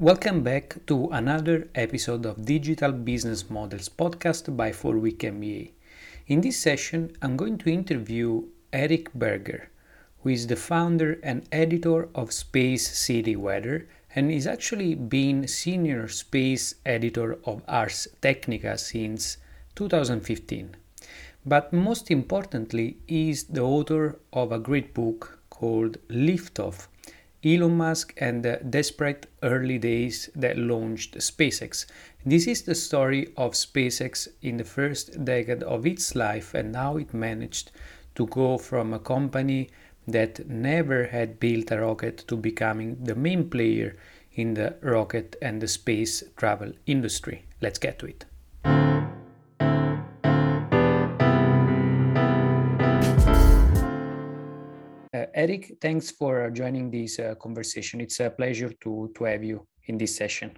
Welcome back to another episode of Digital Business Models Podcast by 4WeekMBA. In this session, I'm going to interview Eric Berger, who is the founder and editor of Space City Weather and is actually been senior space editor of Ars Technica since 2015. But most importantly, he is the author of a great book called Liftoff: Elon Musk and the Desperate Early Days That Launched SpaceX. This is the story of SpaceX in the first decade of its life and how it managed to go from a company that never had built a rocket to becoming the main player in the rocket and the space travel industry. Let's get to it. Eric, thanks for joining this conversation. It's a pleasure to have you in this session.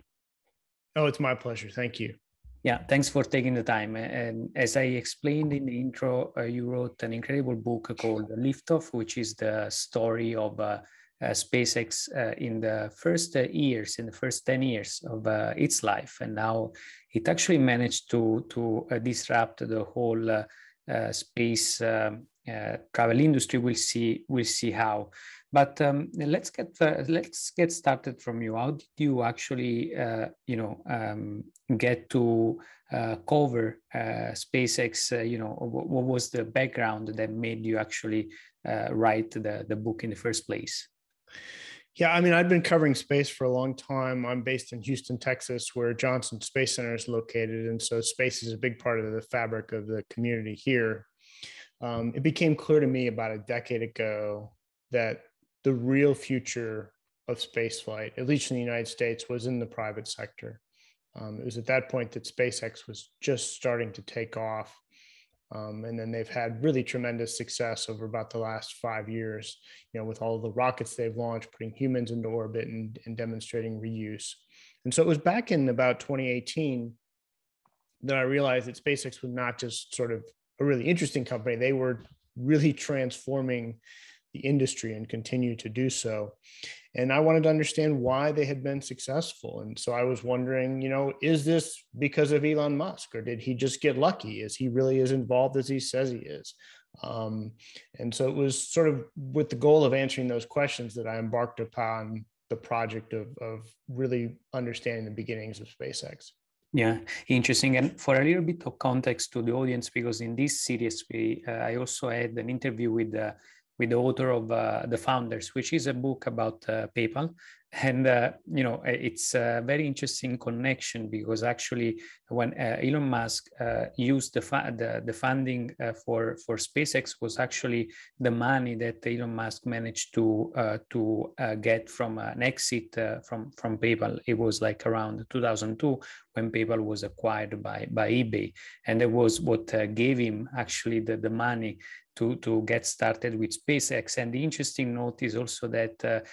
Oh, it's my pleasure. Thank you. Yeah, thanks for taking the time. And as I explained in the intro, you wrote an incredible book called Liftoff, which is the story of SpaceX in the first years, in the first 10 years of its life, and now it actually managed to disrupt the whole space travel industry. We'll see how. But let's get started from you. How did you actually get to cover SpaceX? What was the background that made you actually write the book in the first place? Yeah, I mean, I've been covering space for a long time. I'm based in Houston, Texas, where Johnson Space Center is located, and so space is a big part of the fabric of the community here. It became clear to me about a decade ago that the real future of spaceflight, at least in the United States, was in the private sector. It was at that point that SpaceX was just starting to take off. And then they've had really tremendous success over about the last 5 years, with all the rockets they've launched, putting humans into orbit and demonstrating reuse. And so it was back in about 2018 that I realized that SpaceX was not just sort of a really interesting company. They were really transforming the industry and continue to do so. And I wanted to understand why they had been successful. And so I was wondering, is this because of Elon Musk, or did he just get lucky? Is he really as involved as he says he is? And so it was sort of with the goal of answering those questions that I embarked upon the project of really understanding the beginnings of SpaceX. Yeah, interesting. And for a little bit of context to the audience, because in this series, I also had an interview with the author of The Founders, which is a book about PayPal. And, it's a very interesting connection, because actually when Elon Musk used the funding for SpaceX was actually the money that Elon Musk managed to get from an exit from PayPal. It was like around 2002 when PayPal was acquired by eBay. And that was what gave him actually the money to get started with SpaceX. And the interesting note is also that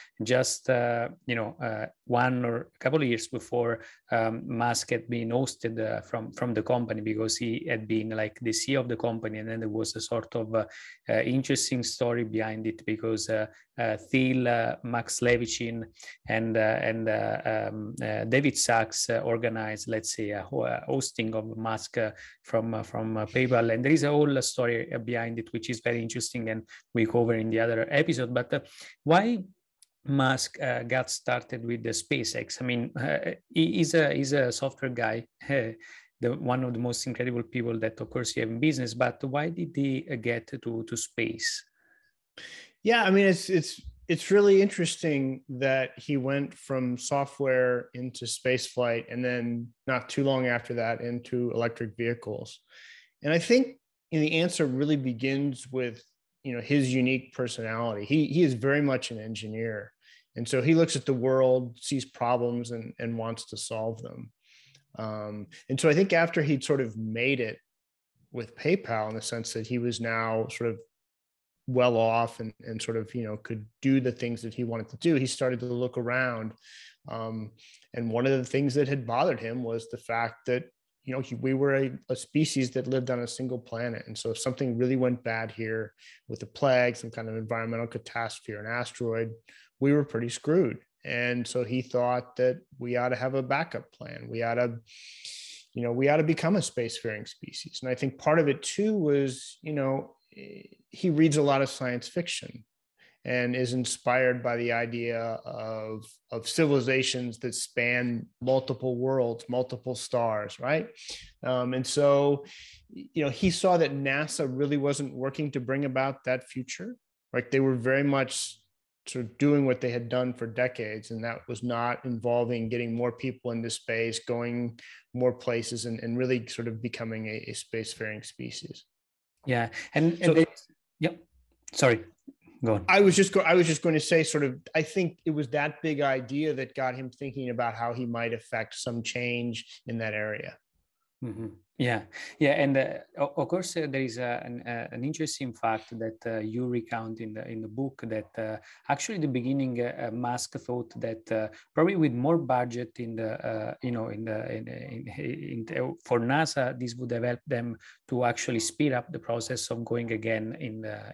one or a couple of years before, Musk had been ousted from the company, because he had been like the CEO of the company. And then there was a sort of interesting story behind it, because Thiel, Max Levchin, and David Sachs organized, let's say, a hosting of Musk from PayPal. And there is a whole story behind it, which is very interesting, and we cover in the other episode. But why Musk got started with the SpaceX? I mean, he's a software guy, one of the most incredible people that, of course, you have in business. But why did he get to space? Yeah, I mean, it's really interesting that he went from software into spaceflight, and then not too long after that into electric vehicles. And I think the answer really begins with his unique personality. He is very much an engineer. And so he looks at the world, sees problems, and wants to solve them. And so I think after he'd sort of made it with PayPal, in the sense that he was now sort of well off and sort of, could do the things that he wanted to do, he started to look around. And one of the things that had bothered him was the fact that, we were a species that lived on a single planet. And so if something really went bad here with a plague, some kind of environmental catastrophe or an asteroid, we were pretty screwed. And so he thought that we ought to have a backup plan. We ought to, you know, we ought to become a spacefaring species. And I think part of it too was, you know, he reads a lot of science fiction and is inspired by the idea of civilizations that span multiple worlds, multiple stars, right? And so, you know, he saw that NASA really wasn't working to bring about that future. Like they were very much sort of doing what they had done for decades, and that was not involving getting more people into space, going more places, and really sort of becoming a spacefaring species. Yeah, and so, yep. Sorry. Go on. I was just going to say, sort of, I think it was that big idea that got him thinking about how he might affect some change in that area. Mm-hmm. Yeah, and of course there is an interesting fact that you recount in the book that actually at the beginning Musk thought that probably with more budget for NASA, this would have helped them to actually speed up the process of going again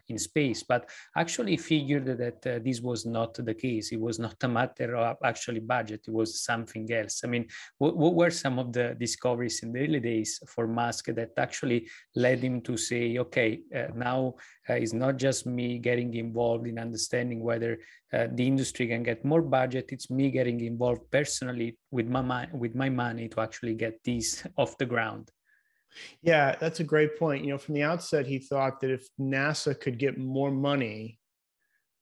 in space, but actually figured that this was not the case. It was not a matter of actually budget. It was something else. I mean, what were some of the discoveries in the early days for Musk that actually led him to say, okay, now it's not just me getting involved in understanding whether the industry can get more budget, it's me getting involved personally with my money to actually get these off the ground? Yeah, that's a great point. You know, from the outset, he thought that if NASA could get more money,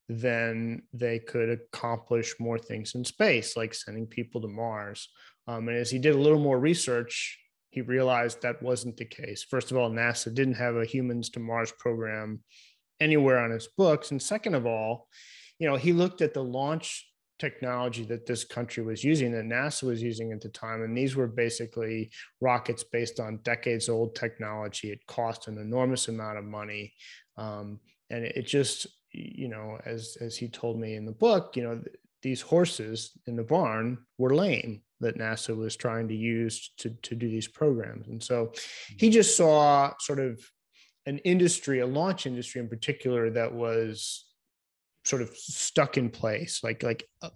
then they could accomplish more things in space, like sending people to Mars. And as he did a little more research, he realized that wasn't the case. First of all, NASA didn't have a humans to Mars program anywhere on its books. And second of all, you know, he looked at the launch technology that this country was using, that NASA was using at the time. And these were basically rockets based on decades old technology. It cost an enormous amount of money. And it just, you know, as he told me in the book, you know, these horses in the barn were lame that NASA was trying to use to do these programs. And so he just saw sort of an industry, a launch industry in particular, that was sort of stuck in place. Like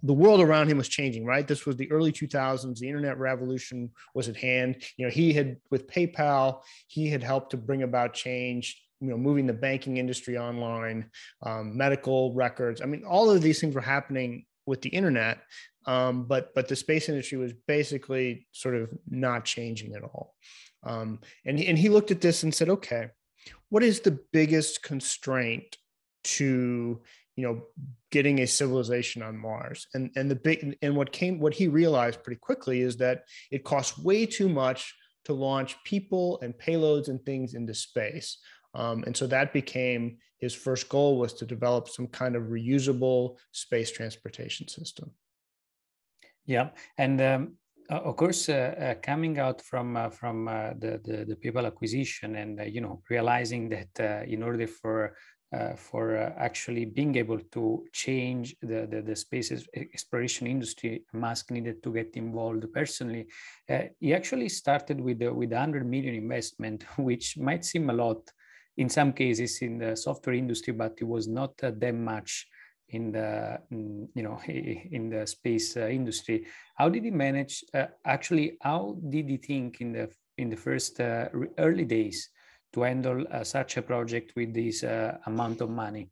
the world around him was changing, right? This was the early 2000s, the internet revolution was at hand. You know, he had, with PayPal, he had helped to bring about change, you know, moving the banking industry online, medical records. I mean, all of these things were happening with the internet. But the space industry was basically sort of not changing at all. And he looked at this and said, okay, what is the biggest constraint to, you know, getting a civilization on Mars? And what he realized pretty quickly is that it costs way too much to launch people and payloads and things into space. And so that became his first goal, was to develop some kind of reusable space transportation system. Yeah, and of course, coming out from the PayPal acquisition, and you know, realizing that in order for actually being able to change the space exploration industry, Musk needed to get involved personally. He actually started with a $100 million investment, which might seem a lot in some cases in the software industry, but it was not that much in the space industry. How did he manage? Actually, how did he think in the first early days to handle such a project with this amount of money?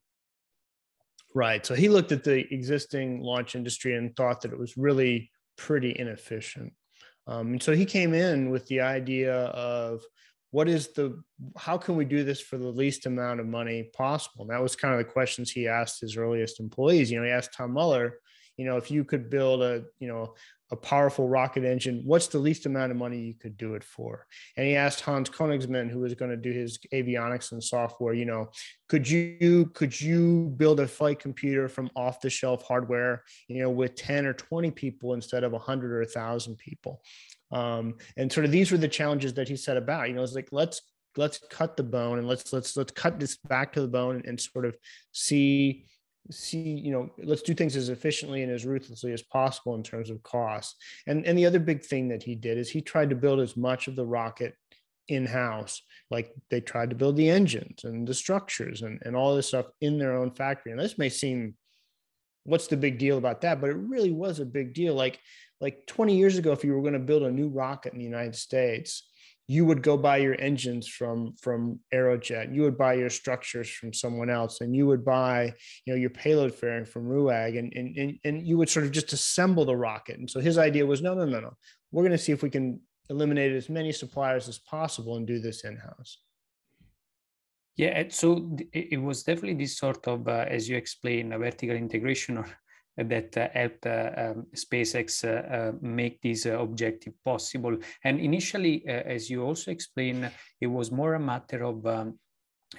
Right. So he looked at the existing launch industry and thought that it was really pretty inefficient. And so he came in with the idea of, how can we do this for the least amount of money possible? And that was kind of the questions he asked his earliest employees. You know, he asked Tom Mueller, you know, if you could build a powerful rocket engine, what's the least amount of money you could do it for? And he asked Hans Konigsmann, who was going to do his avionics and software, you know, could you build a flight computer from off the shelf hardware, you know, with 10 or 20 people instead of 100 or 1,000 people? And sort of these were the challenges that he set about. You know, it's like, let's cut the bone and let's cut this back to the bone and sort of see, you know, let's do things as efficiently and as ruthlessly as possible in terms of cost. And the other big thing that he did is he tried to build as much of the rocket in-house. Like they tried to build the engines and the structures and all this stuff in their own factory. And this may seem what's the big deal about that? But it really was a big deal. Like 20 years ago, if you were going to build a new rocket in the United States, you would go buy your engines from Aerojet, you would buy your structures from someone else, and you would buy, you know, your payload fairing from RUAG, and you would sort of just assemble the rocket. And so his idea was, no. We're going to see if we can eliminate as many suppliers as possible and do this in-house. Yeah, so it was definitely this sort of, as you explain, a vertical integration that helped SpaceX make this objective possible. And initially, as you also explain, it was more a matter of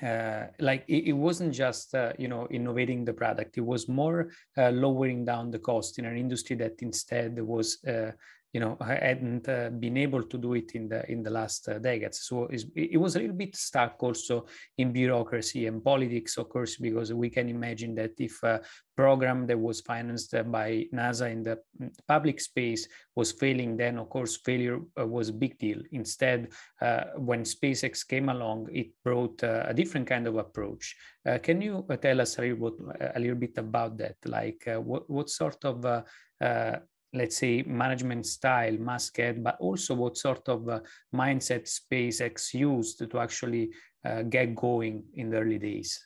it wasn't just innovating the product. It was more lowering down the cost in an industry that instead was hadn't been able to do it in the last decades. So it was a little bit stuck also in bureaucracy and politics, of course, because we can imagine that if a program that was financed by NASA in the public space was failing, then of course failure was a big deal. Instead, when SpaceX came along, it brought a different kind of approach. Can you tell us a little bit about that? Like what sort of let's say management style Musk had, but also what sort of mindset SpaceX used to actually get going in the early days?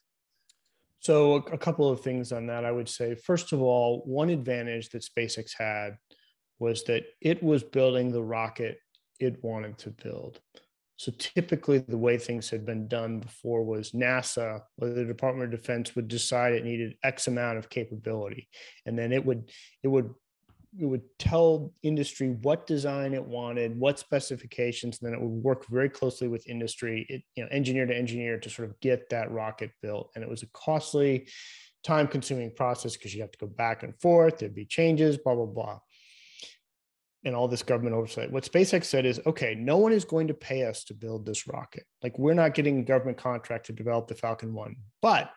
So a couple of things on that, I would say. First of all, one advantage that SpaceX had was that it was building the rocket it wanted to build. So typically the way things had been done before was NASA or the Department of Defense would decide it needed X amount of capability. And then it would tell industry what design it wanted, what specifications, and then it would work very closely with industry, engineer to engineer, to sort of get that rocket built. And it was a costly, time-consuming process because you have to go back and forth, there'd be changes, blah, blah, blah. And all this government oversight. What SpaceX said is, okay, no one is going to pay us to build this rocket. Like, we're not getting a government contract to develop the Falcon 1, but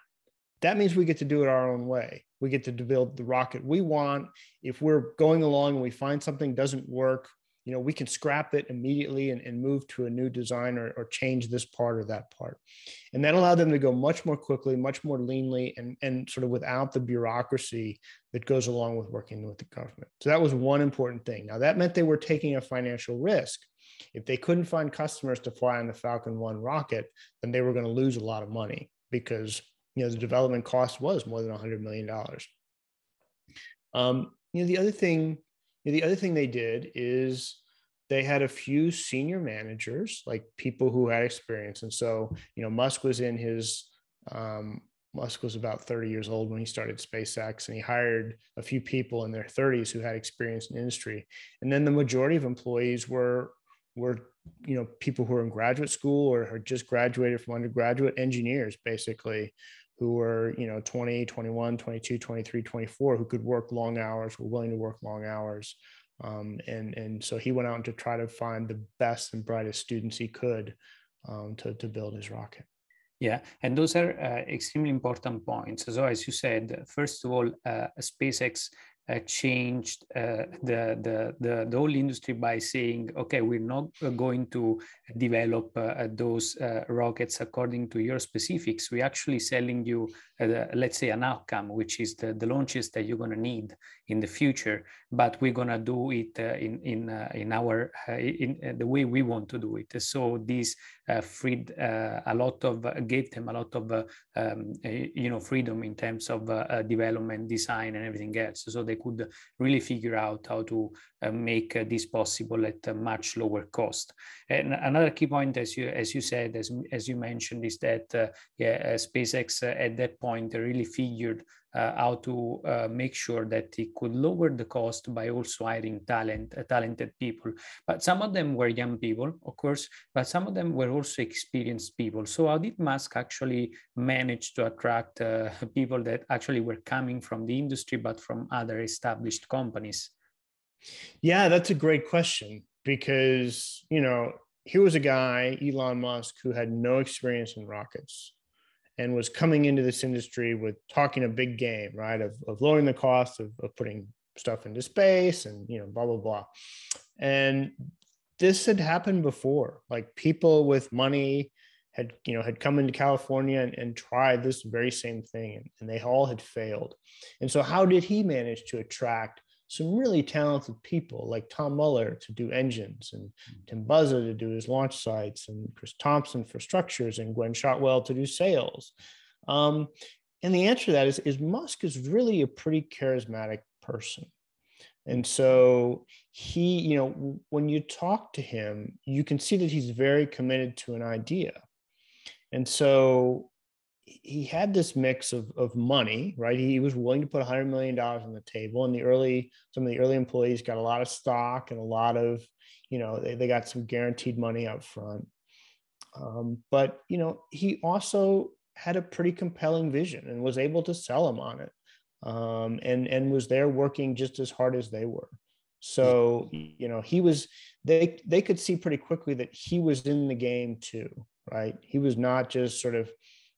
that means we get to do it our own way. We get to build the rocket we want. If we're going along and we find something doesn't work, we can scrap it immediately and move to a new design or change this part or that part. And that allowed them to go much more quickly, much more leanly, and sort of without the bureaucracy that goes along with working with the government. So that was one important thing. Now, that meant they were taking a financial risk. If they couldn't find customers to fly on the Falcon 1 rocket, then they were going to lose a lot of money because the development cost was more than $100 million. The other thing they did is they had a few senior managers, like people who had experience. And so, Musk was Musk was about 30 years old when he started SpaceX, and he hired a few people in their 30s who had experience in industry. And then the majority of employees were people who are in graduate school or had just graduated from undergraduate, engineers, basically, who were, 20, 21, 22, 23, 24, who could work long hours, were willing to work long hours. And so he went out to try to find the best and brightest students he could to build his rocket. Yeah, and those are extremely important points. So as you said, first of all, SpaceX changed the whole industry by saying, okay, we're not going to develop those rockets according to your specifics. We're actually selling you, let's say, an outcome, which is the launches that you're going to need in the future. But we're going to do it in the way we want to do it. So these freed gave them a lot of freedom in terms of development, design, and everything else. So they could really figure out how to make this possible at a much lower cost. And another key point, as you mentioned, is that SpaceX at that point really figured how to make sure that it could lower the cost by also hiring talented people. But some of them were young people, of course, but some of them were also experienced people. So how did Musk actually manage to attract people that actually were coming from the industry, but from other established companies? Yeah, that's a great question, because, here was a guy, Elon Musk, who had no experience in rockets, and was coming into this industry with talking a big game, right? Of lowering the cost of putting stuff into space and, blah, blah, blah. And this had happened before, like people with money had come into California and tried this very same thing, and they all had failed. And so how did he manage to attract some really talented people like Tom Mueller to do engines, and Tim Buzza to do his launch sites, and Chris Thompson for structures, and Gwen Shotwell to do sales? And the answer to that is Musk is really a pretty charismatic person. And so he, when you talk to him, you can see that he's very committed to an idea. And so he had this mix of money, right? He was willing to put $100 million on the table, and some of the early employees got a lot of stock and a lot of, they got some guaranteed money up front. But he also had a pretty compelling vision and was able to sell them on it. And was there working just as hard as they were. So, they could see pretty quickly that he was in the game too, right? He was not just sort of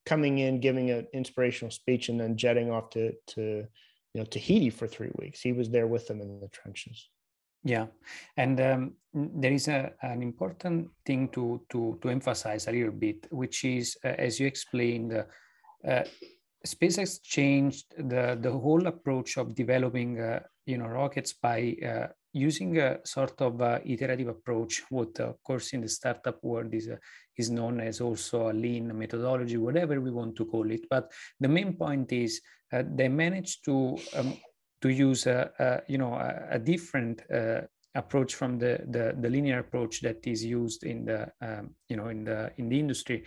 coming in, giving an inspirational speech and then jetting off to Tahiti for 3 weeks. He was there with them in the trenches. Yeah. And there is an important thing to emphasize a little bit, which is, as you explained, SpaceX changed the whole approach of developing, rockets by using a sort of iterative approach, what of course in the startup world is known as also a lean methodology, whatever we want to call it. But the main point is they managed to use a different approach from the linear approach that is used in the in the industry.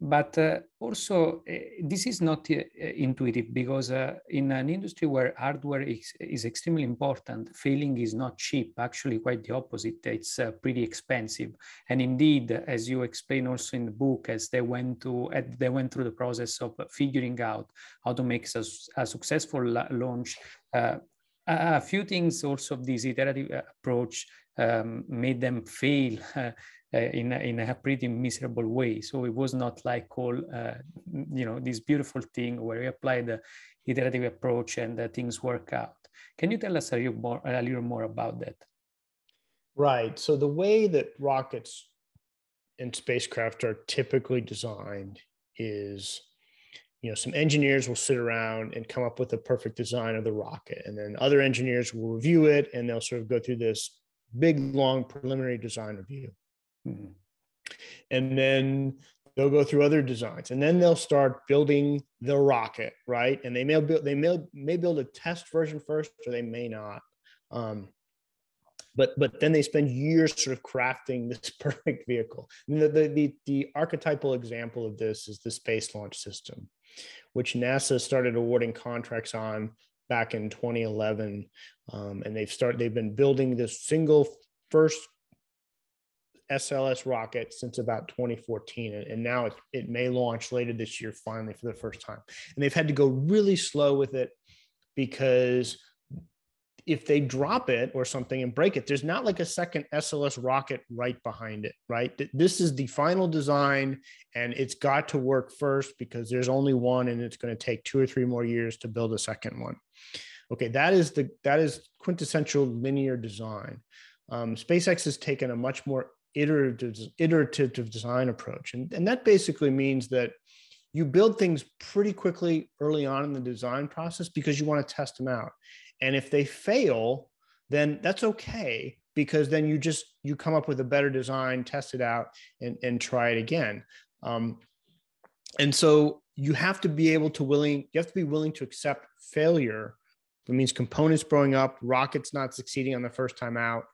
But also, this is not intuitive, because in an industry where hardware is extremely important, failing is not cheap. Actually, quite the opposite. It's pretty expensive. And indeed, as you explain also in the book, as they went through the process of figuring out how to make a successful launch, a few things also of this iterative approach made them fail in a pretty miserable way. So it was not like this beautiful thing where we apply the iterative approach and things work out. Can you tell us a little more about that? Right. So the way that rockets and spacecraft are typically designed is, some engineers will sit around and come up with the perfect design of the rocket, and then other engineers will review it, and they'll sort of go through this big, long preliminary design review. And then they'll go through other designs, and then they'll start building the rocket, right? And they may build a test version first, or they may not. But then they spend years sort of crafting this perfect vehicle. And the archetypal example of this is the Space Launch System, which NASA started awarding contracts on back in 2011, and they've been building this single first SLS rocket since about 2014, and now it may launch later this year finally for the first time. And they've had to go really slow with it, because if they drop it or something and break it, there's not like a second SLS rocket right behind it, right? This is the final design, and it's got to work first, because there's only one, and it's going to take 2 or 3 more years to build a second one. Okay, that is quintessential linear design. SpaceX has taken a much more iterative design approach. And that basically means that you build things pretty quickly early on in the design process, because you want to test them out. And if they fail, then that's okay, because then you come up with a better design, test it out, and try it again. And so you have to be willing to accept failure. That means components blowing up, rockets not succeeding on the first time out,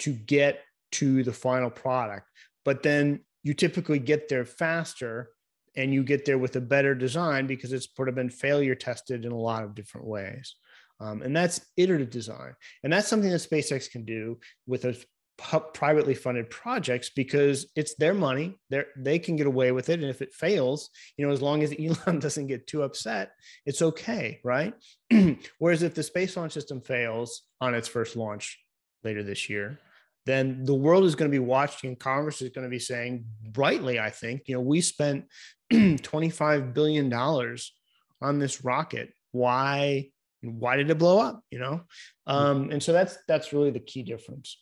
to get to the final product. But then you typically get there faster, and you get there with a better design, because it's sort of been failure tested in a lot of different ways. And that's iterative design. And that's something that SpaceX can do with those privately funded projects, because it's their money. They can get away with it. And if it fails, as long as Elon doesn't get too upset, it's okay, right? Whereas if the Space Launch System fails on its first launch later this year, then the world is going to be watching, and Congress is going to be saying, rightly, I think, we spent $25 billion on this rocket. Why did it blow up? And so that's really the key difference.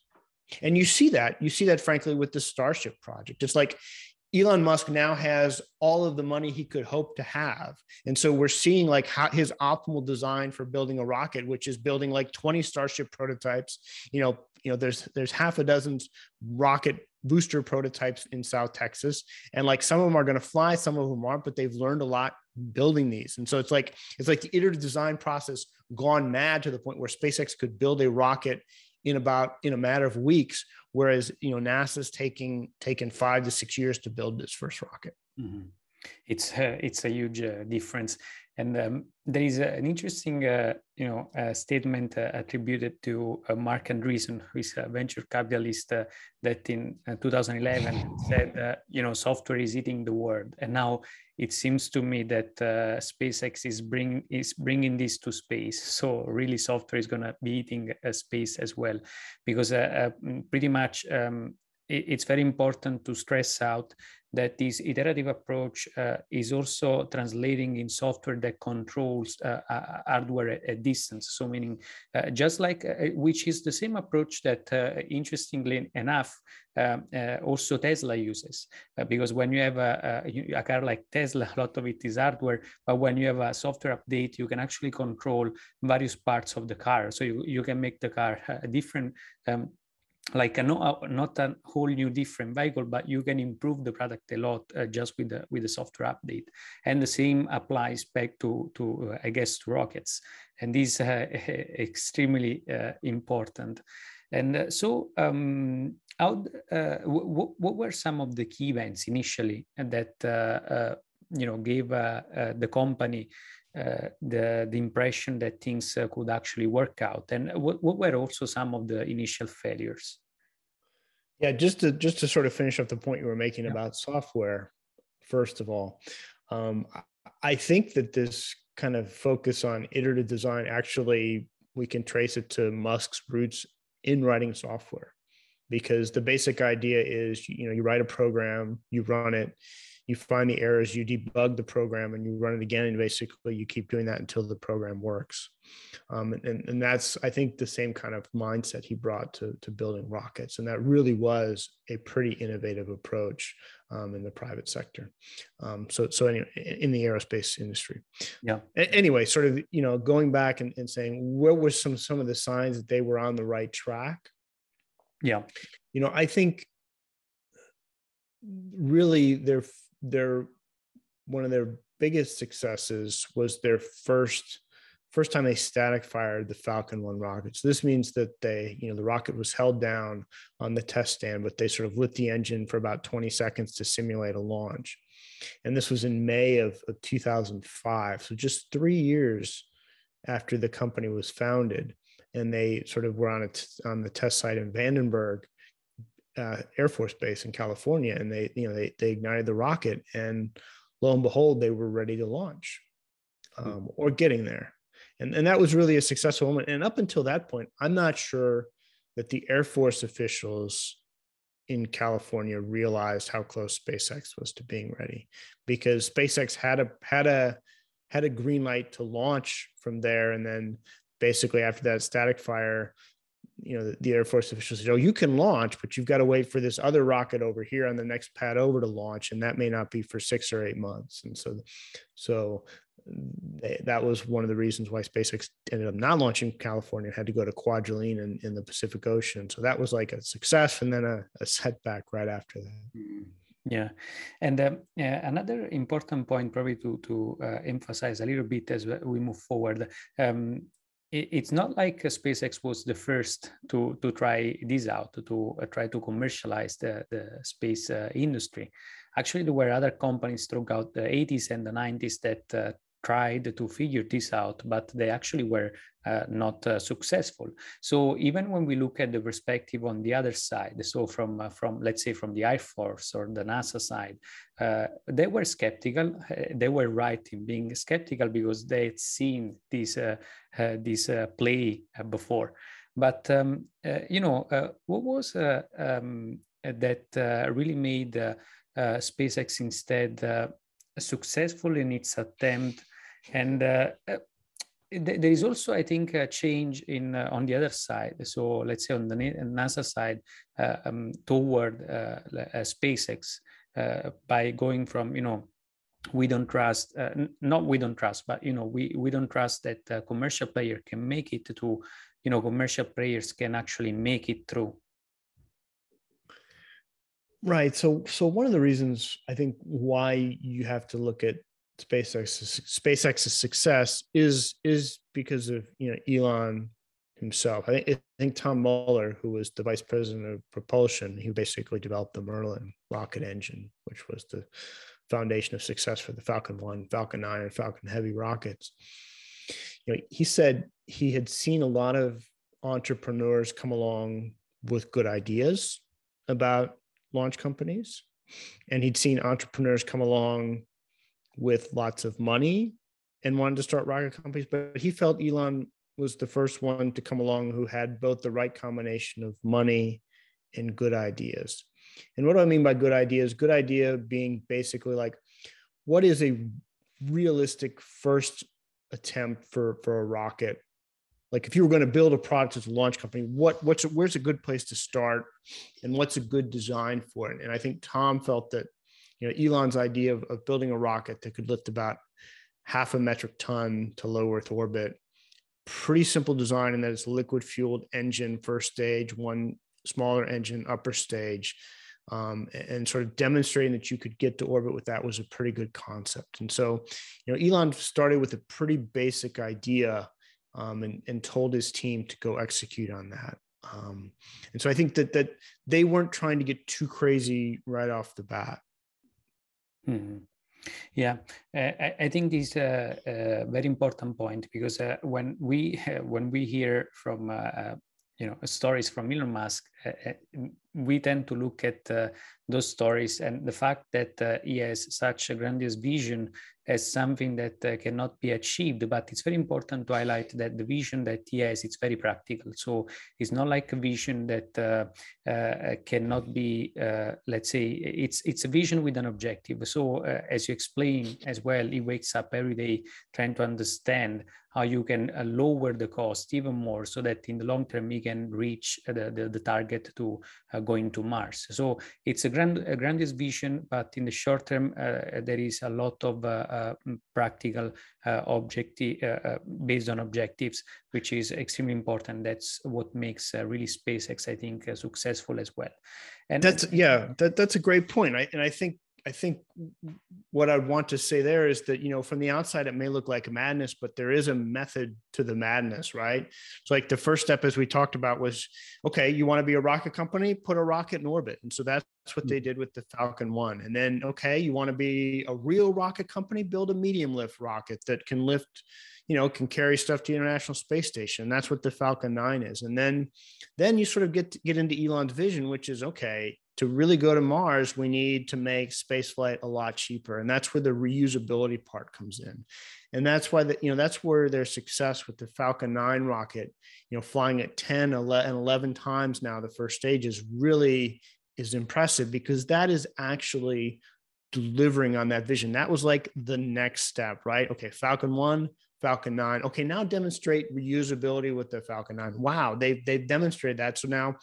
And you see that frankly with the Starship project. It's like Elon Musk now has all of the money he could hope to have. And so we're seeing like how his optimal design for building a rocket, which is building like 20 Starship prototypes. You know, there's half a dozen rocket booster prototypes in South Texas. And like some of them are going to fly, some of them aren't, but they've learned a lot building these. And so it's like the iterative design process gone mad to the point where SpaceX could build a rocket in a matter of weeks, whereas, you know, NASA's taken 5 to 6 years to build this first rocket. Mm-hmm. It's a huge difference. And there is an interesting, statement attributed to Mark Andreessen, who is a venture capitalist that in 2011 said, software is eating the world. And now it seems to me that SpaceX is bringing this to space. So really software is going to be eating space as well, because pretty much it's very important to stress out that this iterative approach is also translating in software that controls hardware at distance. So meaning just like, which is the same approach that interestingly enough, also Tesla uses, because when you have a car like Tesla, a lot of it is hardware, but when you have a software update, you can actually control various parts of the car. So you can make the car different, like not a whole new different vehicle, but you can improve the product a lot just with the software update. And the same applies back to rockets. And these are extremely important. And what were some of the key events initially that gave the company the impression that things could actually work out, and what were also some of the initial failures? Yeah, just to sort of finish up the point you were making about software. First of all, I think that this kind of focus on iterative design, actually, we can trace it to Musk's roots in writing software, because the basic idea is, you write a program, you run it. You find the errors, you debug the program, and you run it again. And basically, you keep doing that until the program works. And that's, I think, the same kind of mindset he brought to building rockets. And that really was a pretty innovative approach in the private sector. So anyway, in the aerospace industry. Yeah. Anyway, sort of, going back and saying, where were some of the signs that they were on the right track? Yeah. I think really their one of their biggest successes was their first time they static fired the Falcon 1 rocket. So this means that they, the rocket was held down on the test stand, but they sort of lit the engine for about 20 seconds to simulate a launch. And this was in May of 2005. So just 3 years after the company was founded, and they sort of were on the test site in Vandenberg Air Force Base in California, and they ignited the rocket, and lo and behold, they were ready to launch, or getting there, and that was really a successful moment. And up until that point, I'm not sure that the Air Force officials in California realized how close SpaceX was to being ready, because SpaceX had a green light to launch from there, and then basically after that static fire, the Air Force officials said, you can launch, but you've got to wait for this other rocket over here on the next pad over to launch. And that may not be for 6 or 8 months. And so that was one of the reasons why SpaceX ended up not launching California, had to go to Kwajalein in the Pacific Ocean. So that was like a success, and then a setback right after that. Mm-hmm. Yeah. And another important point probably to emphasize a little bit as we move forward, it's not like SpaceX was the first to try this out, to try to commercialize the space industry. Actually, there were other companies throughout the 80s and the 90s that tried to figure this out, but they actually were not successful. So even when we look at the perspective on the other side, so from let's say from the Air Force or the NASA side, they were skeptical. They were right in being skeptical, because they had seen this play before. But what was that really made SpaceX instead successful in its attempt? And there is also, I think, a change in on the other side. So let's say on the NASA side, toward SpaceX, by going from, you know, we don't trust, not we don't trust, but, you know, we don't trust that a commercial player can make it to, you know, commercial players can actually make it through. Right. So one of the reasons I think why you have to look at SpaceX's success is because of, you know, Elon himself. I think Tom Mueller, who was the vice president of propulsion, he basically developed the Merlin rocket engine, which was the foundation of success for the Falcon 1, Falcon 9, and Falcon Heavy rockets. You know, he said he had seen a lot of entrepreneurs come along with good ideas about launch companies, and he'd seen entrepreneurs come along with lots of money and wanted to start rocket companies, but he felt Elon was the first one to come along who had both the right combination of money and good ideas. And what do I mean by good ideas? Good idea being basically like, what is a realistic first attempt for a rocket? Like, if you were going to build a product as a launch company, where's a good place to start, and what's a good design for it? And I think Tom felt that, you know, Elon's idea of building a rocket that could lift about half a metric ton to low Earth orbit, pretty simple design in that it's liquid fueled engine, first stage, one smaller engine, upper stage, and sort of demonstrating that you could get to orbit with that was a pretty good concept. And so, you know, Elon started with a pretty basic idea, and told his team to go execute on that. And so I think that they weren't trying to get too crazy right off the bat. Mm-hmm. Yeah, I think this is a very important point, because when we hear from you know, stories from Elon Musk, we tend to look at those stories and the fact that he has such a grandiose vision as something that cannot be achieved. But it's very important to highlight that the vision that he has, it's very practical. So it's not like a vision that cannot be, let's say, it's a vision with an objective. So as you explain as well, he wakes up every day trying to understand how you can lower the cost even more, so that in the long term he can reach the target to going to Mars. So it's a grandiose vision, but in the short term there is a lot of practical objective based on objectives, which is extremely important. That's what makes really SpaceX, I think, successful as well. And that's a great point. I think what I want to say there is that, you know, from the outside, it may look like madness, but there is a method to the madness, right? So like the first step, as we talked about, was, okay, you want to be a rocket company, put a rocket in orbit. And so that's what they did with the Falcon 1. And then, okay, you want to be a real rocket company, build a medium lift rocket that can lift, you know, can carry stuff to the International Space Station. That's what the Falcon 9 is. And then you sort of get into Elon's vision, which is, okay, to really go to Mars, we need to make spaceflight a lot cheaper. And that's where the reusability part comes in. And that's why that's where their success with the Falcon 9 rocket, you know, flying at 10, 11 times now, the first stage is really impressive, because that is actually delivering on that vision. That was like the next step, right? Okay, Falcon 1, Falcon 9. Okay, now demonstrate reusability with the Falcon 9. Wow, they've demonstrated that. So now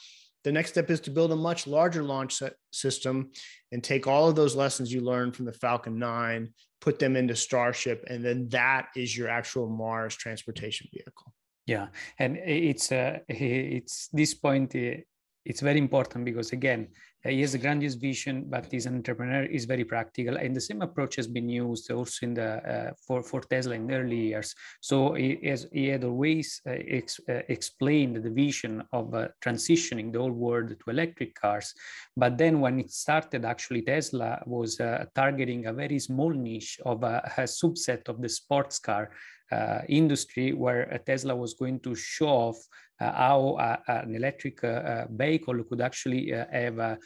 the next step is to build a much larger launch system and take all of those lessons you learned from the Falcon 9, put them into Starship, and then that is your actual Mars transportation vehicle. Yeah, and it's this point, it's very important, because again, he has a grandiose vision, but this entrepreneur is very practical, and the same approach has been used also in the for Tesla in the early years. So he had always explained the vision of transitioning the whole world to electric cars, but then when it started, actually Tesla was targeting a very small niche of a subset of the sports car industry, where Tesla was going to show off how an electric vehicle could actually have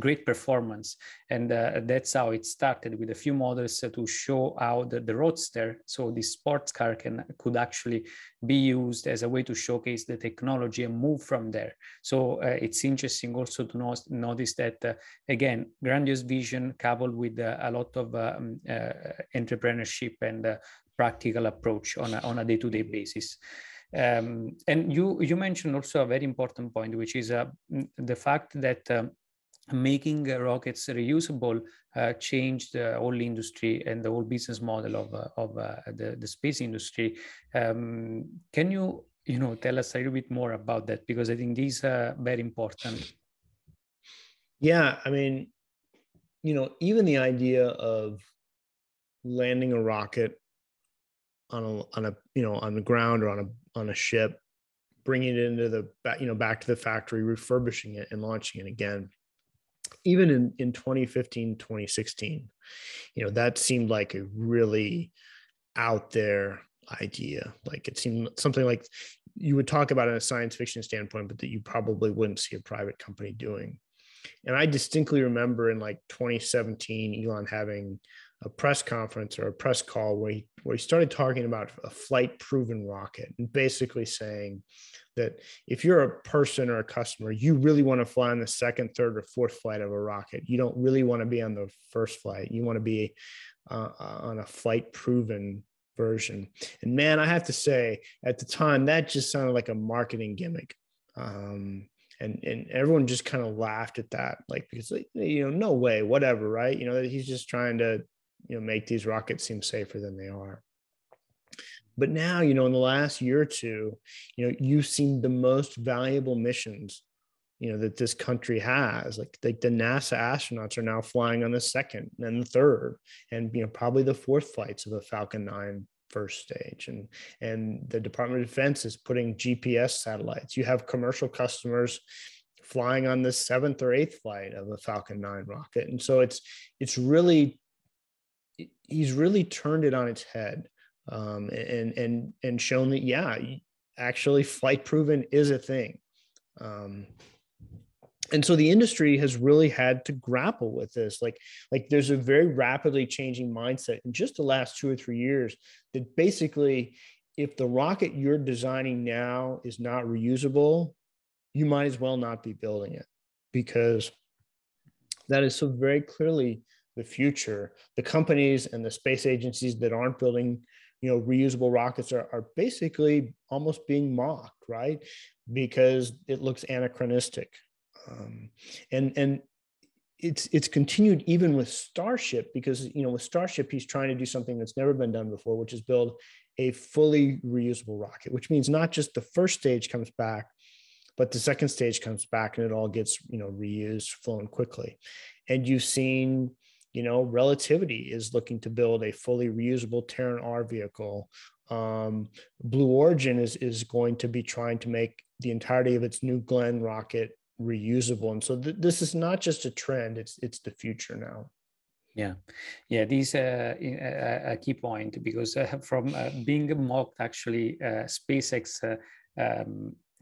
great performance. And that's how it started, with a few models to show how the Roadster, so the sports car, could actually be used as a way to showcase the technology and move from there. So it's interesting also to notice that, again, grandiose vision coupled with a lot of entrepreneurship and practical approach on a day-to-day basis. And you mentioned also a very important point, which is the fact that making rockets reusable changed the whole industry and the whole business model of the space industry. Can you tell us a little bit more about that? Because I think these are very important. Yeah, I mean, even the idea of landing a rocket on the ground or on a ship, bringing it into back to the factory, refurbishing it and launching it again. Even in 2015, 2016, that seemed like a really out there idea. Like it seemed something like you would talk about in a science fiction standpoint, but that you probably wouldn't see a private company doing. And I distinctly remember in like 2017, Elon having a press conference or a press call where he started talking about a flight proven rocket and basically saying that if you're a person or a customer, you really want to fly on the second, third or fourth flight of a rocket. You don't really want to be on the first flight. You want to be on a flight proven version. And man, I have to say at the time that just sounded like a marketing gimmick. And everyone just kind of laughed at that, like, because, no way, whatever, right? He's just trying to, make these rockets seem safer than they are. But now, in the last year or two, you've seen the most valuable missions, that this country has, like the NASA astronauts are now flying on the second and the third and, probably the fourth flights of the Falcon 9 first stage. And the Department of Defense is putting GPS satellites. You have commercial customers flying on the seventh or eighth flight of a Falcon 9 rocket. And so he's really turned it on its head and shown that, yeah, actually flight proven is a thing. And so the industry has really had to grapple with this. Like there's a very rapidly changing mindset in just the last 2 or 3 years that basically, if the rocket you're designing now is not reusable, you might as well not be building it, because that is so very clearly the future. The companies and the space agencies that aren't building, reusable rockets are basically almost being mocked, right? Because it looks anachronistic. And it's continued even with Starship, because, with Starship, he's trying to do something that's never been done before, which is build a fully reusable rocket, which means not just the first stage comes back, but the second stage comes back and it all gets, reused, flown quickly. And you've seen, Relativity is looking to build a fully reusable Terran R vehicle. Blue Origin is going to be trying to make the entirety of its New Glenn rocket reusable. And so this is not just a trend, it's the future now. Yeah, these a key point, because from being mocked, actually, SpaceX,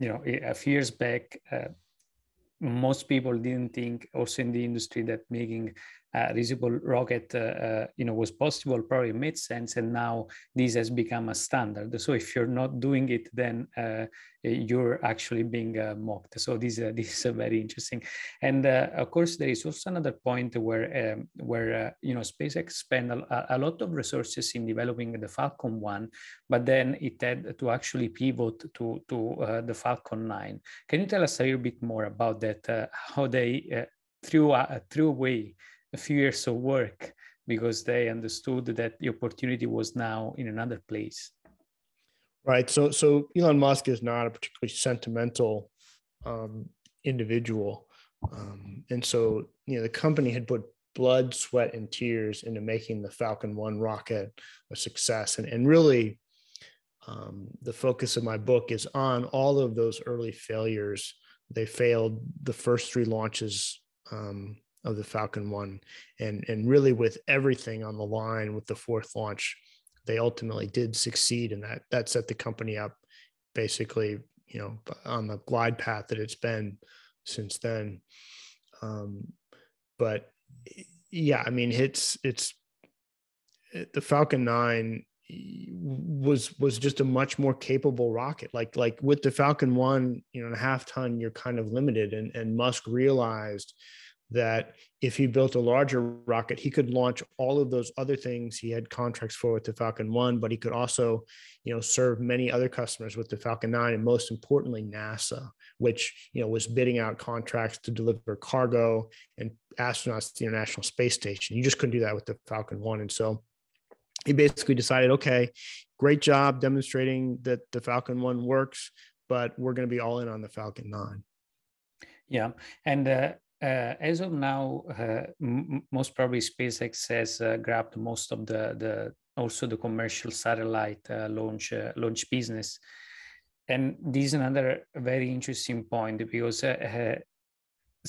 a few years back, most people didn't think, also in the industry, that making a reusable rocket, was possible, probably made sense. And now this has become a standard. So if you're not doing it, then you're actually being mocked. So this is very interesting. And of course, there is also another point where SpaceX spent a lot of resources in developing the Falcon 1, but then it had to actually pivot to the Falcon 9. Can you tell us a little bit more about that? How they threw away a few years of work because they understood that the opportunity was now in another place. Right. So Elon Musk is not a particularly sentimental individual. And so, the company had put blood, sweat, and tears into making the Falcon 1 rocket a success. And really, the focus of my book is on all of those early failures. They failed the first 3 launches of the Falcon 1, and really with everything on the line with the 4th launch, they ultimately did succeed, and that set the company up basically, on the glide path that it's been since then. But yeah, I mean, the Falcon 9 was just a much more capable rocket. Like with the Falcon 1, and a half ton, you're kind of limited, and Musk realized that if he built a larger rocket, he could launch all of those other things he had contracts for with the Falcon 1, but he could also, you know, serve many other customers with the Falcon 9, and most importantly, NASA, which, you know, was bidding out contracts to deliver cargo and astronauts to the International Space Station. You just couldn't do that with the Falcon 1. And so he basically decided, okay, great job demonstrating that the Falcon 1 works, but we're going to be all in on the Falcon 9. Yeah. And as of now, most probably SpaceX has grabbed most of the commercial satellite launch business. And this is another very interesting point, because there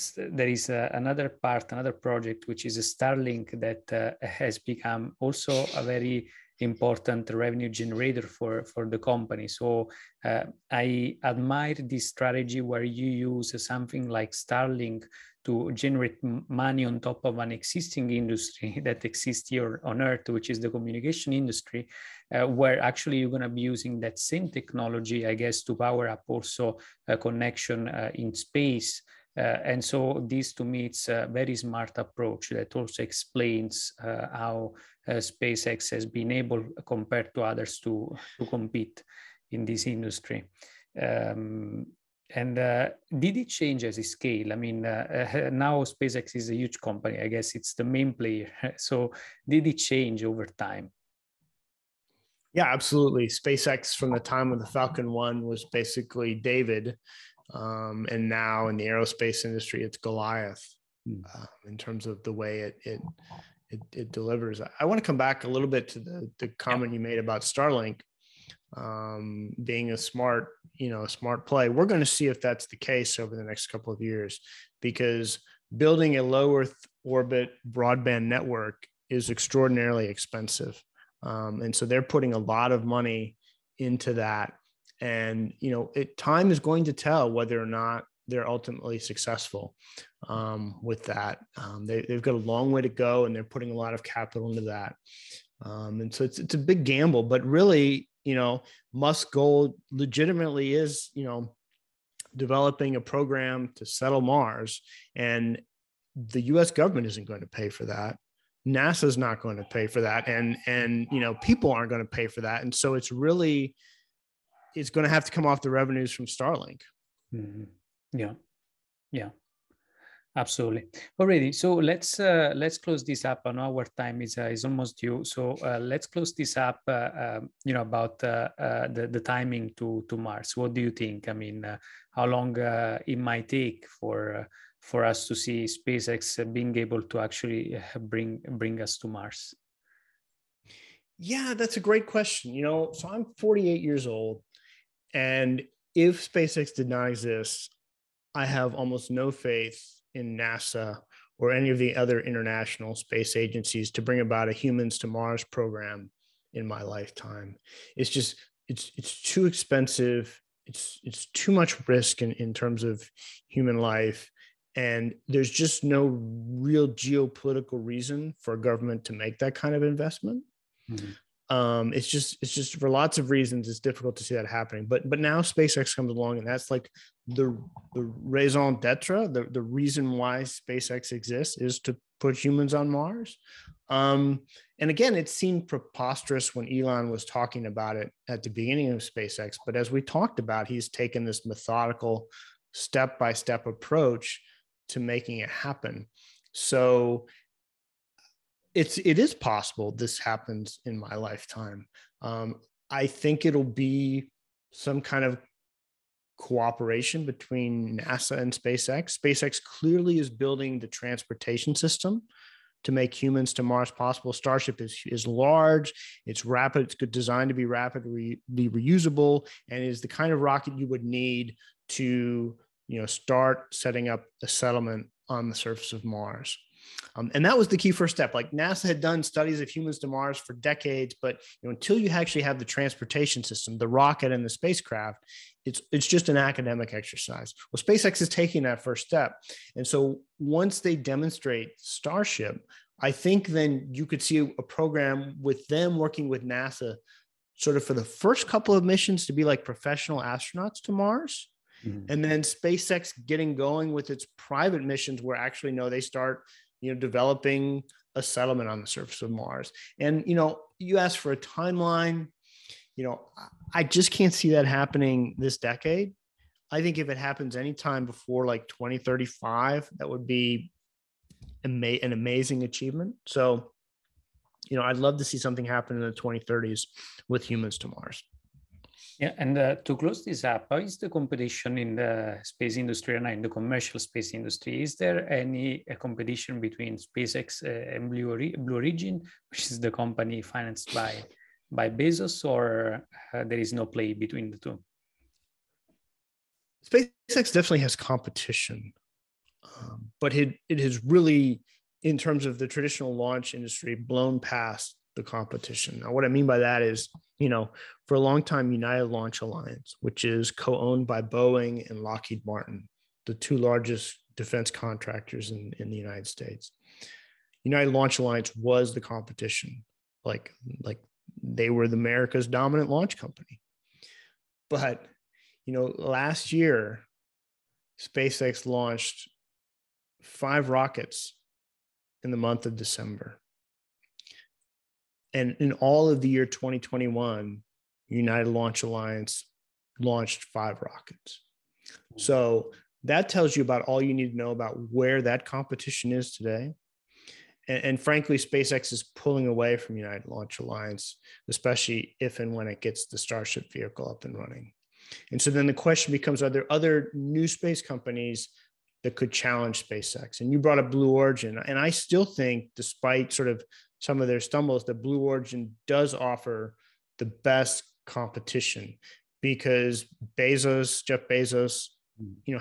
is another project, which is a Starlink, that has become also a very important revenue generator for the company. So I admire this strategy where you use something like Starlink to generate money on top of an existing industry that exists here on Earth, which is the communication industry, where actually you're going to be using that same technology, I guess, to power up also a connection in space. And so this, to me, it's a very smart approach that also explains how SpaceX has been able, compared to others, to compete in this industry. And did it change as a scale? I mean, now SpaceX is a huge company. I guess it's the main player. So did it change over time? Yeah, absolutely. SpaceX, from the time of the Falcon 1, was basically David. And now in the aerospace industry, it's Goliath in terms of the way it delivers. I want to come back a little bit to the comment you made about Starlink being a smart play. We're going to see if that's the case over the next couple of years, because building a low Earth orbit broadband network is extraordinarily expensive. And so they're putting a lot of money into that. And, you know, time is going to tell whether or not they're ultimately successful with that. They've got a long way to go, and they're putting a lot of capital into that. And so it's a big gamble, but really, you know, Musk's goal legitimately is, you know, developing a program to settle Mars, and the U.S. government isn't going to pay for that. NASA's not going to pay for that. And, you know, people aren't going to pay for that. And so it's going to have to come off the revenues from Starlink. Mm-hmm. Yeah, absolutely. Already. So let's close this up. I know our time is almost due. So let's close this up, about the timing to Mars. What do you think? I mean, how long it might take for us to see SpaceX being able to actually bring us to Mars? Yeah, that's a great question. You know, so I'm 48 years old. And if SpaceX did not exist, I have almost no faith in NASA or any of the other international space agencies to bring about a Humans to Mars program in my lifetime. It's just, it's too expensive. It's too much risk in terms of human life. And there's just no real geopolitical reason for a government to make that kind of investment. Mm-hmm. It's just for lots of reasons, it's difficult to see that happening, but now SpaceX comes along, and that's like the raison d'etre, the reason why SpaceX exists, is to put humans on Mars. And again, it seemed preposterous when Elon was talking about it at the beginning of SpaceX, but as we talked about, he's taken this methodical step-by-step approach to making it happen. So it is possible this happens in my lifetime. I think it'll be some kind of cooperation between NASA and SpaceX. SpaceX clearly is building the transportation system to make Humans to Mars possible. Starship is large, it's rapid, it's designed to be rapidly reusable, and is the kind of rocket you would need to, you know, start setting up a settlement on the surface of Mars. And that was the key first step. Like, NASA had done studies of Humans to Mars for decades, but, you know, until you actually have the transportation system, the rocket and the spacecraft, it's just an academic exercise. Well, SpaceX is taking that first step. And so once they demonstrate Starship, I think then you could see a program with them working with NASA sort of for the first couple of missions to be like professional astronauts to Mars. Mm-hmm. And then SpaceX getting going with its private missions where actually, no, they start, developing a settlement on the surface of Mars. And, you asked for a timeline, I just can't see that happening this decade. I think if it happens anytime before like 2035, that would be an amazing achievement. So, I'd love to see something happen in the 2030s with humans to Mars. Yeah, and to close this up, how is the competition in the space industry and in the commercial space industry? Is there any competition between SpaceX and Blue Origin, which is the company financed by Bezos, or there is no play between the two? SpaceX definitely has competition, but it has really, in terms of the traditional launch industry, blown past the competition. Now, what I mean by that is, for a long time, United Launch Alliance, which is co-owned by Boeing and Lockheed Martin, the two largest defense contractors in the United States. United Launch Alliance was the competition. Like they were America's dominant launch company. But, last year, SpaceX launched 5 rockets in the month of December. And in all of the year 2021, United Launch Alliance launched 5 rockets. So that tells you about all you need to know about where that competition is today. And frankly, SpaceX is pulling away from United Launch Alliance, especially if and when it gets the Starship vehicle up and running. And so then the question becomes, are there other new space companies that could challenge SpaceX? And you brought up Blue Origin. And I still think, despite sort of some of their stumbles, that Blue Origin does offer the best competition, because Jeff Bezos,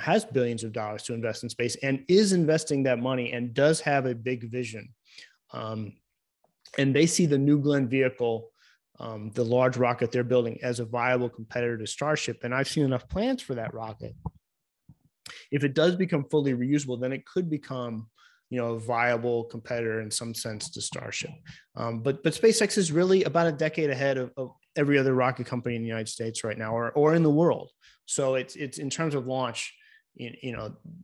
has billions of dollars to invest in space and is investing that money and does have a big vision. And they see the New Glenn vehicle, the large rocket they're building, as a viable competitor to Starship. And I've seen enough plans for that rocket. If it does become fully reusable, then it could become, a viable competitor in some sense to Starship. But SpaceX is really about a decade ahead of every other rocket company in the United States right now, or in the world. So it's in terms of launch,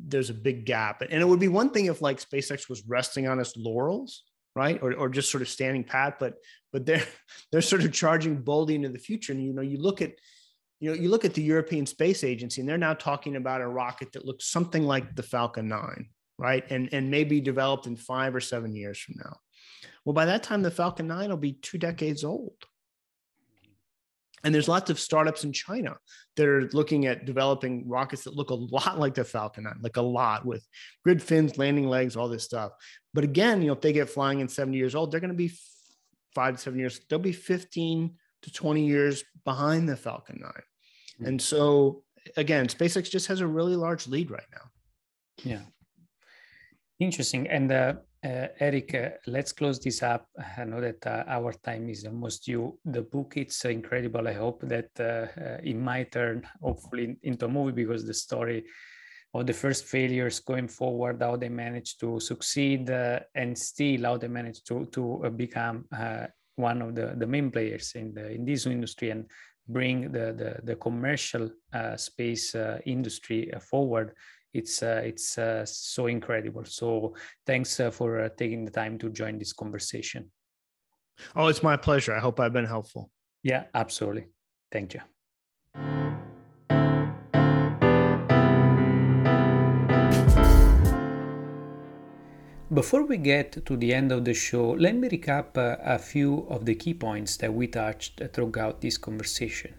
there's a big gap. And it would be one thing if like SpaceX was resting on its laurels, right? Or just sort of standing pat, but they're sort of charging boldly into the future. And, you look at the European Space Agency, and they're now talking about a rocket that looks something like the Falcon 9, right? And maybe developed in 5 or 7 years from now. Well, by that time, the Falcon 9 will be 2 decades old. And there's lots of startups in China that are looking at developing rockets that look a lot like the Falcon 9, like a lot, with grid fins, landing legs, all this stuff. But again, if they get flying in 70 years old, they're going to be 5 to 7 years. They'll be 15 to 20 years behind the Falcon 9. And so, again, SpaceX just has a really large lead right now. Yeah. Interesting. And Eric, let's close this up. I know that our time is almost due. The book, it's incredible. I hope that it might turn, hopefully, into a movie, because the story of the first failures going forward, how they managed to succeed, and still how they managed to become one of the main players in this industry, and bring the commercial space industry forward. It's so incredible. So thanks for taking the time to join this conversation. Oh, it's my pleasure. I hope I've been helpful. Yeah, absolutely. Thank you. Before we get to the end of the show, let me recap a few of the key points that we touched throughout this conversation.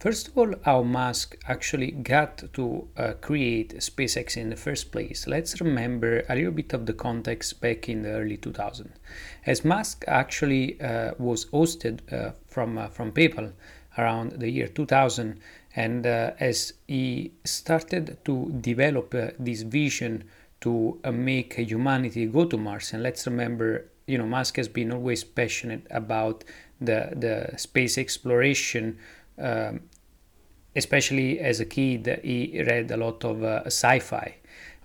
First of all, how Musk actually got to create SpaceX in the first place. Let's remember a little bit of the context back in the early 2000s. As Musk actually was ousted from PayPal around the year 2000, and as he started to develop this vision to make humanity go to Mars, and let's remember, Musk has been always passionate about the space exploration. Especially as a kid, he read a lot of sci-fi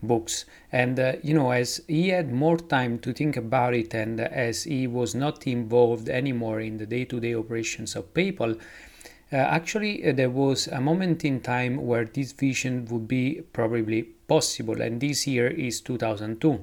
books, and as he had more time to think about it, and as he was not involved anymore in the day-to-day operations of PayPal, Actually, there was a moment in time where this vision would be probably possible, and this year is 2002,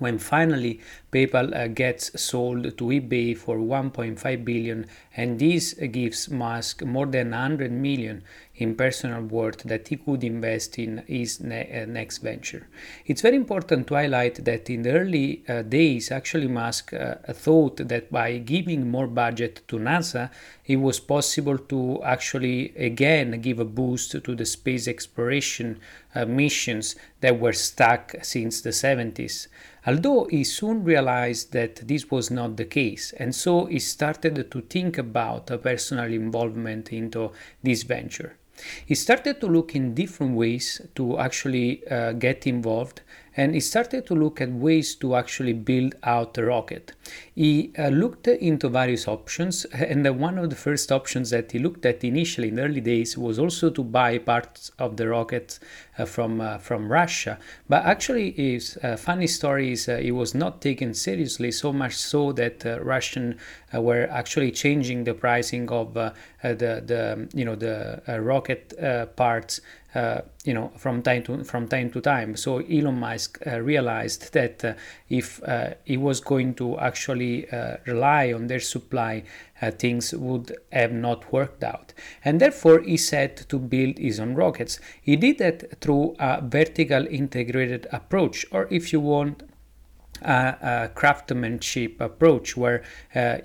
when finally PayPal gets sold to eBay for $1.5 billion, and this gives Musk more than $100 million in personal worth that he could invest in his next venture. It's very important to highlight that in the early days, actually Musk thought that by giving more budget to NASA, it was possible to actually again give a boost to the space exploration missions that were stuck since the 70s. Although he soon realized that this was not the case, and so he started to think about a personal involvement into this venture. He started to look in different ways to actually get involved, and he started to look at ways to actually build out a rocket. He looked into various options, and one of the first options that he looked at initially in the early days was also to buy parts of the rocket from Russia. But actually, his funny story is it was not taken seriously, so much so that Russian were actually changing the pricing of the rocket parts from time to time. So Elon Musk realized that if he was going to actually rely on their supply, things would have not worked out. And therefore, he set to build his own rockets. He did that through a vertical integrated approach, or if you want, a craftsmanship approach, where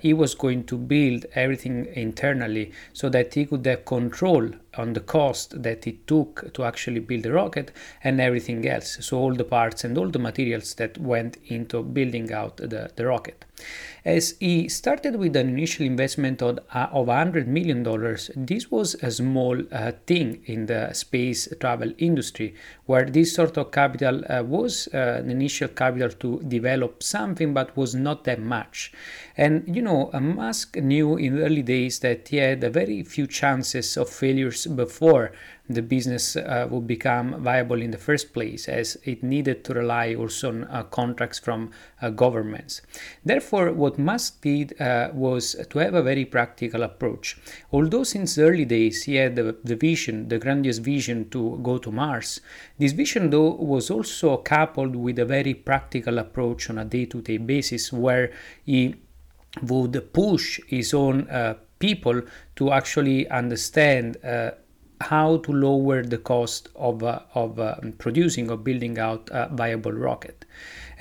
he was going to build everything internally so that he could have control on the cost that it took to actually build the rocket and everything else. So all the parts and all the materials that went into building out the rocket. As he started with an initial investment of $100 million, this was a small thing in the space travel industry, where this sort of capital was an initial capital to develop something, but was not that much. And, you know, Musk knew in the early days that he had a very few chances of failures before the business would become viable in the first place, as it needed to rely also on contracts from governments. Therefore, what Musk did was to have a very practical approach. Although since the early days he had the vision, the grandiose vision to go to Mars, this vision though was also coupled with a very practical approach on a day-to-day basis, where he would push his own people to actually understand how to lower the cost of producing or building out a viable rocket.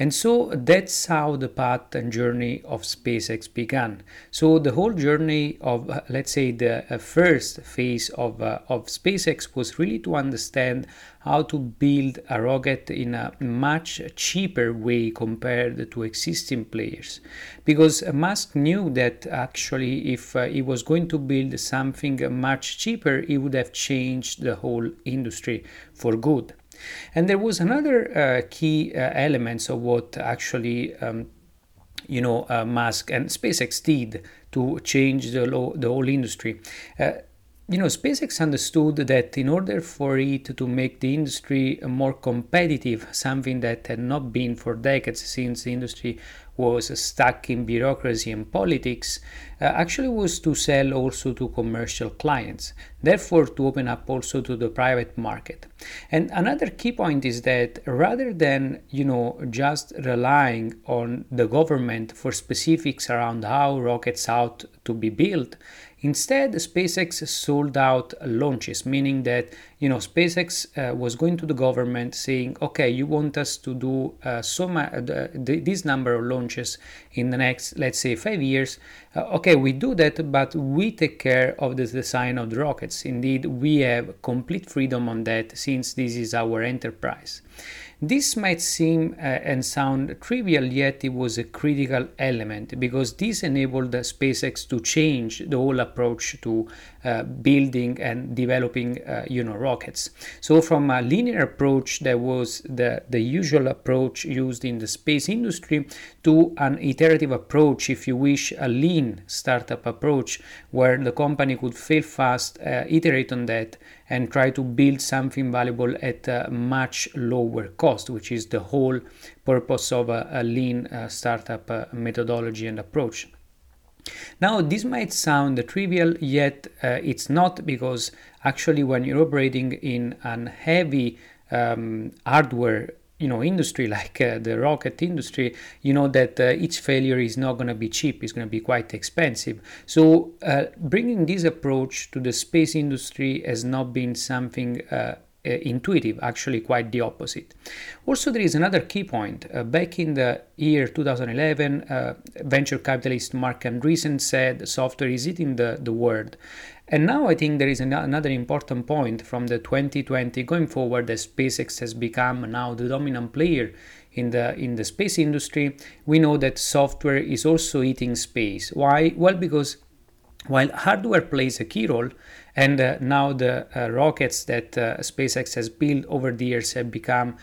And so that's how the path and journey of SpaceX began. So the whole journey of, let's say, the first phase of SpaceX was really to understand how to build a rocket in a much cheaper way compared to existing players. Because Musk knew that actually if he was going to build something much cheaper, he would have changed the whole industry for good. And there was another key element of what actually Musk and SpaceX did to change the whole industry. SpaceX understood that in order for it to make the industry more competitive, something that had not been for decades since the industry was stuck in bureaucracy and politics, actually was to sell also to commercial clients, therefore to open up also to the private market. And another key point is that rather than, just relying on the government for specifics around how rockets ought to be built, instead, SpaceX sold out launches, meaning that, SpaceX was going to the government saying, okay, you want us to do this number of launches in the next, let's say, 5 years. Okay, we do that, but we take care of the design of the rockets. Indeed, we have complete freedom on that since this is our enterprise. This might seem and sound trivial, yet it was a critical element because this enabled SpaceX to change the whole approach to building and developing, rockets. So from a linear approach that was the usual approach used in the space industry to an iterative approach, if you wish, a lean startup approach where the company could fail fast, iterate on that, and try to build something valuable at a much lower cost, which is the whole purpose of a lean startup methodology and approach. Now, this might sound trivial, yet it's not, because actually when you're operating in an heavy hardware industry like the rocket industry, you know that each failure is not going to be cheap, it's going to be quite expensive. So bringing this approach to the space industry has not been something intuitive, actually quite the opposite. Also, there is another key point. Back in the year 2011, venture capitalist Mark Andreessen said software is eating the world. And now I think there is another important point from the 2020 going forward, that SpaceX has become now the dominant player in the space industry. We know that software is also eating space. Why? Well, because while hardware plays a key role, and now the rockets that SpaceX has built over the years have become,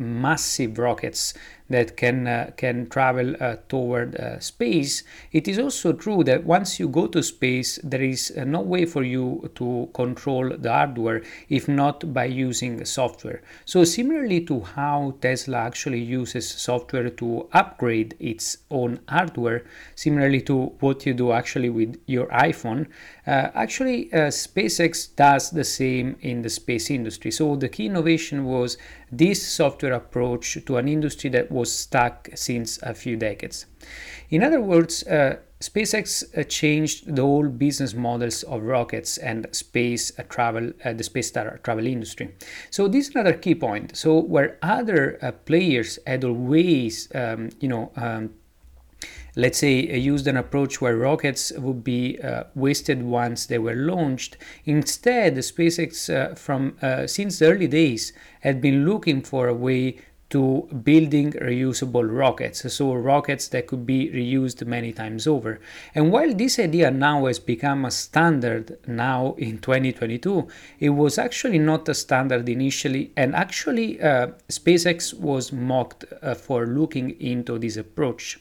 massive rockets that can travel toward space, it is also true that once you go to space, there is no way for you to control the hardware if not by using software. So similarly to how Tesla actually uses software to upgrade its own hardware, similarly to what you do actually with your iPhone, SpaceX does the same in the space industry. So the key innovation was this software approach to an industry that was stuck since a few decades. In other words, SpaceX changed the whole business models of rockets and space travel, the space travel industry. So this is another key point. So where other players had always, let's say, used an approach where rockets would be wasted once they were launched, instead, SpaceX since the early days had been looking for a way to building reusable rockets, so rockets that could be reused many times over. And while this idea now has become a standard now in 2022, it was actually not a standard initially, and actually SpaceX was mocked for looking into this approach.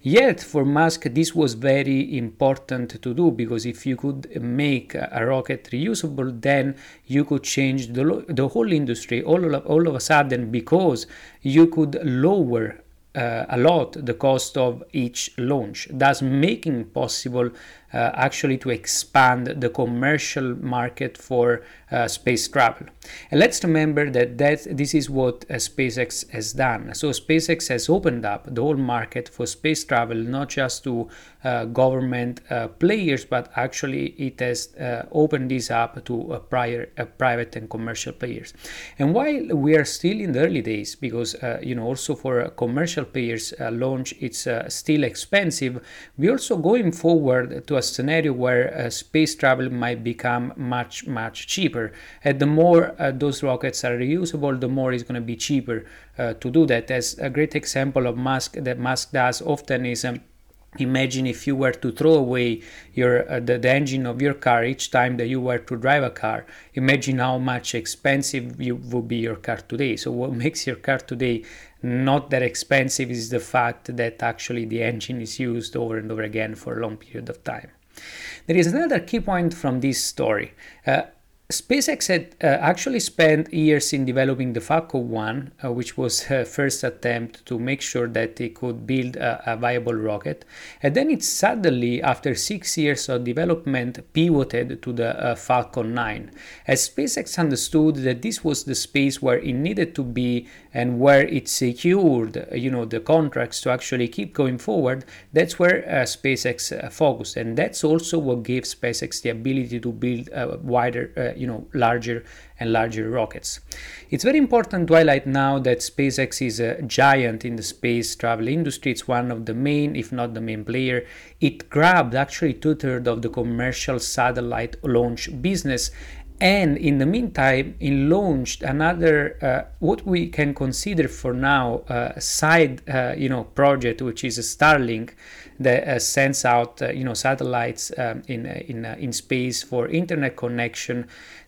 Yet for Musk, this was very important to do, because if you could make a rocket reusable, then you could change the whole industry all of a sudden, because you could lower a lot the cost of each launch, thus making possible actually to expand the commercial market for space travel. And let's remember that this is what SpaceX has done. So SpaceX has opened up the whole market for space travel, not just to government players, but actually it has opened this up to private and commercial players. And while we are still in the early days, because also for commercial players launch, it's still expensive, we're also going forward to a scenario where space travel might become much, much cheaper. And the more those rockets are reusable, the more it's going to be cheaper to do that. As a great example of Musk does often is, imagine if you were to throw away the engine of your car each time that you were to drive a car. Imagine how much expensive would be your car today. So what makes your car today not that expensive is the fact that actually the engine is used over and over again for a long period of time. There is another key point from this story. SpaceX had actually spent years in developing the Falcon 1, which was her first attempt to make sure that it could build a viable rocket. And then it suddenly, after 6 years of development, pivoted to the Falcon 9, as SpaceX understood that this was the space where it needed to be, and where it secured, the contracts to actually keep going forward. That's where SpaceX focused, and that's also what gave SpaceX the ability to build a wider, larger and larger rockets. It's very important to highlight now that SpaceX is a giant in the space travel industry. It's one of the main, if not the main player. It grabbed actually 2/3 of the commercial satellite launch business, and in the meantime, it launched another, what we can consider for now, side, project, which is a Starlink that sends out, satellites in space for internet connection.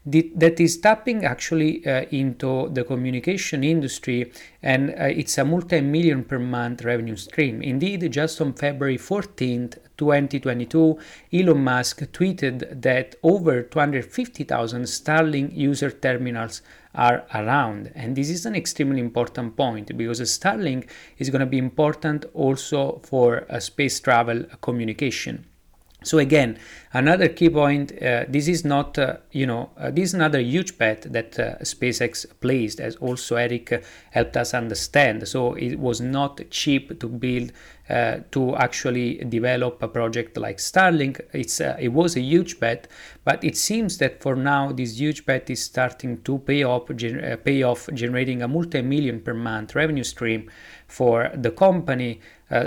That is tapping actually into the communication industry, and it's a multi-million per month revenue stream. Indeed, just on February 14th, 2022, Elon Musk tweeted that over 250,000 Starlink user terminals are around. And this is an extremely important point, because Starlink is going to be important also for space space travel communication. So again, another key point, this is not, this is another huge bet that SpaceX placed, as also Eric helped us understand. So it was not cheap to build, to actually develop a project like Starlink. It was a huge bet, but it seems that for now, this huge bet is starting to pay off, generating a multi-million per month revenue stream for the company,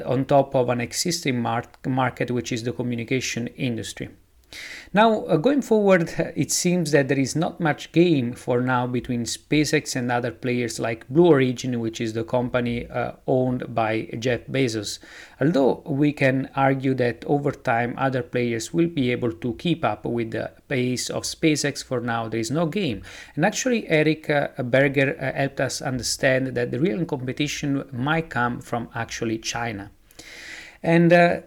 on top of an existing market, which is the communication industry. Now, going forward, it seems that there is not much game for now between SpaceX and other players like Blue Origin, which is the company owned by Jeff Bezos, although we can argue that over time other players will be able to keep up with the pace of SpaceX. For now, there is no game. And actually, Eric Berger helped us understand that the real competition might come from actually China. And the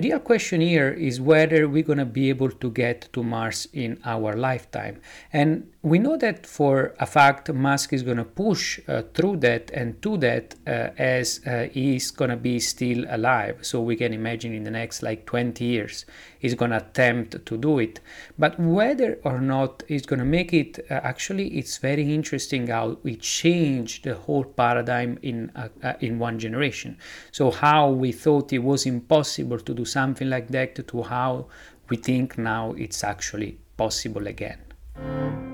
real question here is whether we're going to be able to get to Mars in our lifetime. And we know that for a fact, Musk is going to push through that and to that as he's going to be still alive. So we can imagine in the next 20 years, he's going to attempt to do it. But whether or not he's going to make it, actually, it's very interesting how we change the whole paradigm in one generation. So how we thought it was impossible to do something like that to how we think now it's actually possible again.